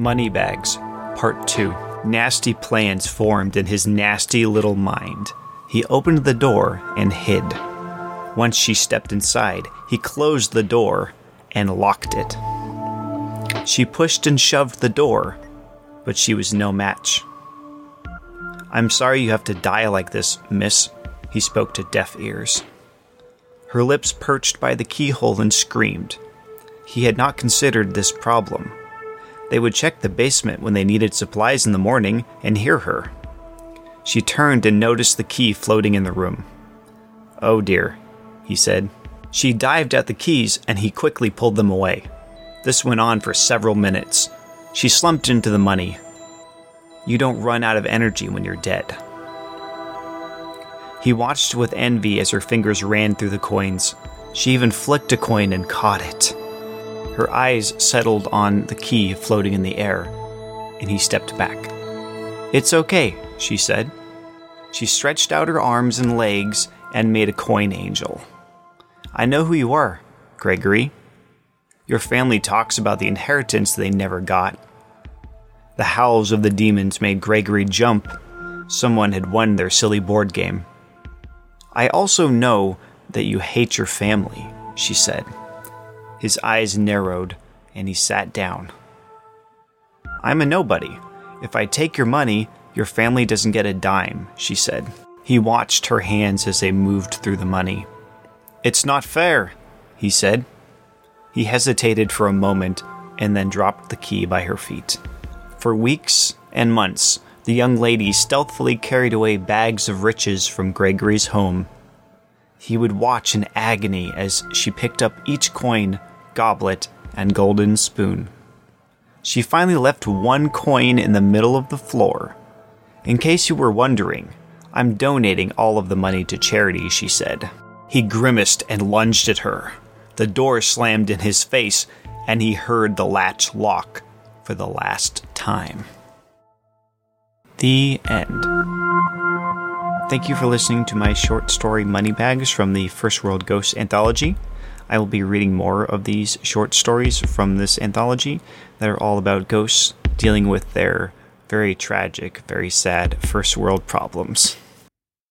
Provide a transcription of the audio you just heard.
Moneybags, Part 2. Nasty plans formed in his nasty little mind. He opened the door and hid. Once she stepped inside, he closed the door and locked it. She pushed and shoved the door, but she was no match. "I'm sorry you have to die like this, miss," he spoke to deaf ears. Her lips perched by the keyhole and screamed. He had not considered this problem. They would check the basement when they needed supplies in the morning and hear her. She turned and noticed the key floating in the room. "Oh dear," he said. She dived at the keys and he quickly pulled them away. This went on for several minutes. She slumped into the money. You don't run out of energy when you're dead. He watched with envy as her fingers ran through the coins. She even flicked a coin and caught it. Her eyes settled on the key floating in the air, and he stepped back. "It's okay," she said. She stretched out her arms and legs and made a coin angel. "I know who you are, Gregory. Your family talks about the inheritance they never got." The howls of the demons made Gregory jump. Someone had won their silly board game. "I also know that you hate your family," she said. His eyes narrowed, and he sat down. "I'm a nobody. If I take your money, your family doesn't get a dime," she said. He watched her hands as they moved through the money. "It's not fair," he said. He hesitated for a moment and then dropped the key by her feet. For weeks and months, the young lady stealthily carried away bags of riches from Gregory's home. He would watch in agony as she picked up each coin, goblet, and golden spoon. She finally left one coin in the middle of the floor. "In case you were wondering, I'm donating all of the money to charity," she said. He grimaced and lunged at her. The door slammed in his face, and he heard the latch lock for the last time. The end. Thank you for listening to my short story Moneybags from the First World Ghosts Anthology. I will be reading more of these short stories from this anthology that are all about ghosts dealing with their very tragic, very sad first world problems.